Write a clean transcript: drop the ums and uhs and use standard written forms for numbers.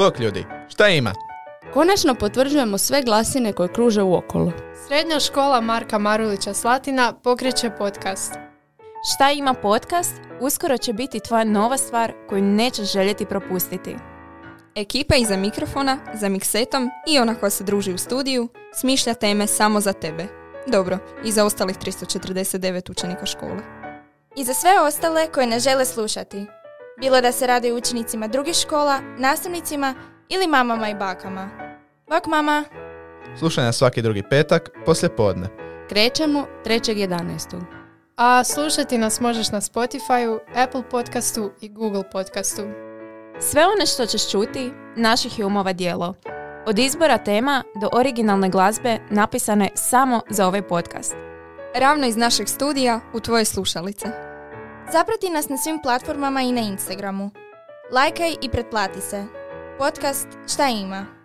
Bok ljudi, šta ima? Konačno potvrđujemo sve glasine koje kruže uokolo. Srednja škola Marka Marulića Slatina pokreće podcast. Šta ima podcast? Uskoro će biti tvoja nova stvar koju nećeš željeti propustiti. Ekipa iza mikrofona, za miksetom i ona koja se druži u studiju smišlja teme samo za tebe. Dobro, i za ostalih 349 učenika škole. I za sve ostale koje ne žele slušati. Bilo da se radi o učenicima drugih škola, nastavnicima ili mamama i bakama. Bak mama! Slušaj nas svaki drugi petak, poslijepodne. Krećemo 3.11. A slušati nas možeš na Spotify, Apple podcastu i Google podcastu. Sve ono što ćeš čuti, naših je umova djelo. Od izbora tema do originalne glazbe napisane samo za ovaj podcast. Ravno iz našeg studija u tvoje slušalice. Zaprati nas na svim platformama i na Instagramu. Lajkaj i pretplati se. Podcast Šta ima?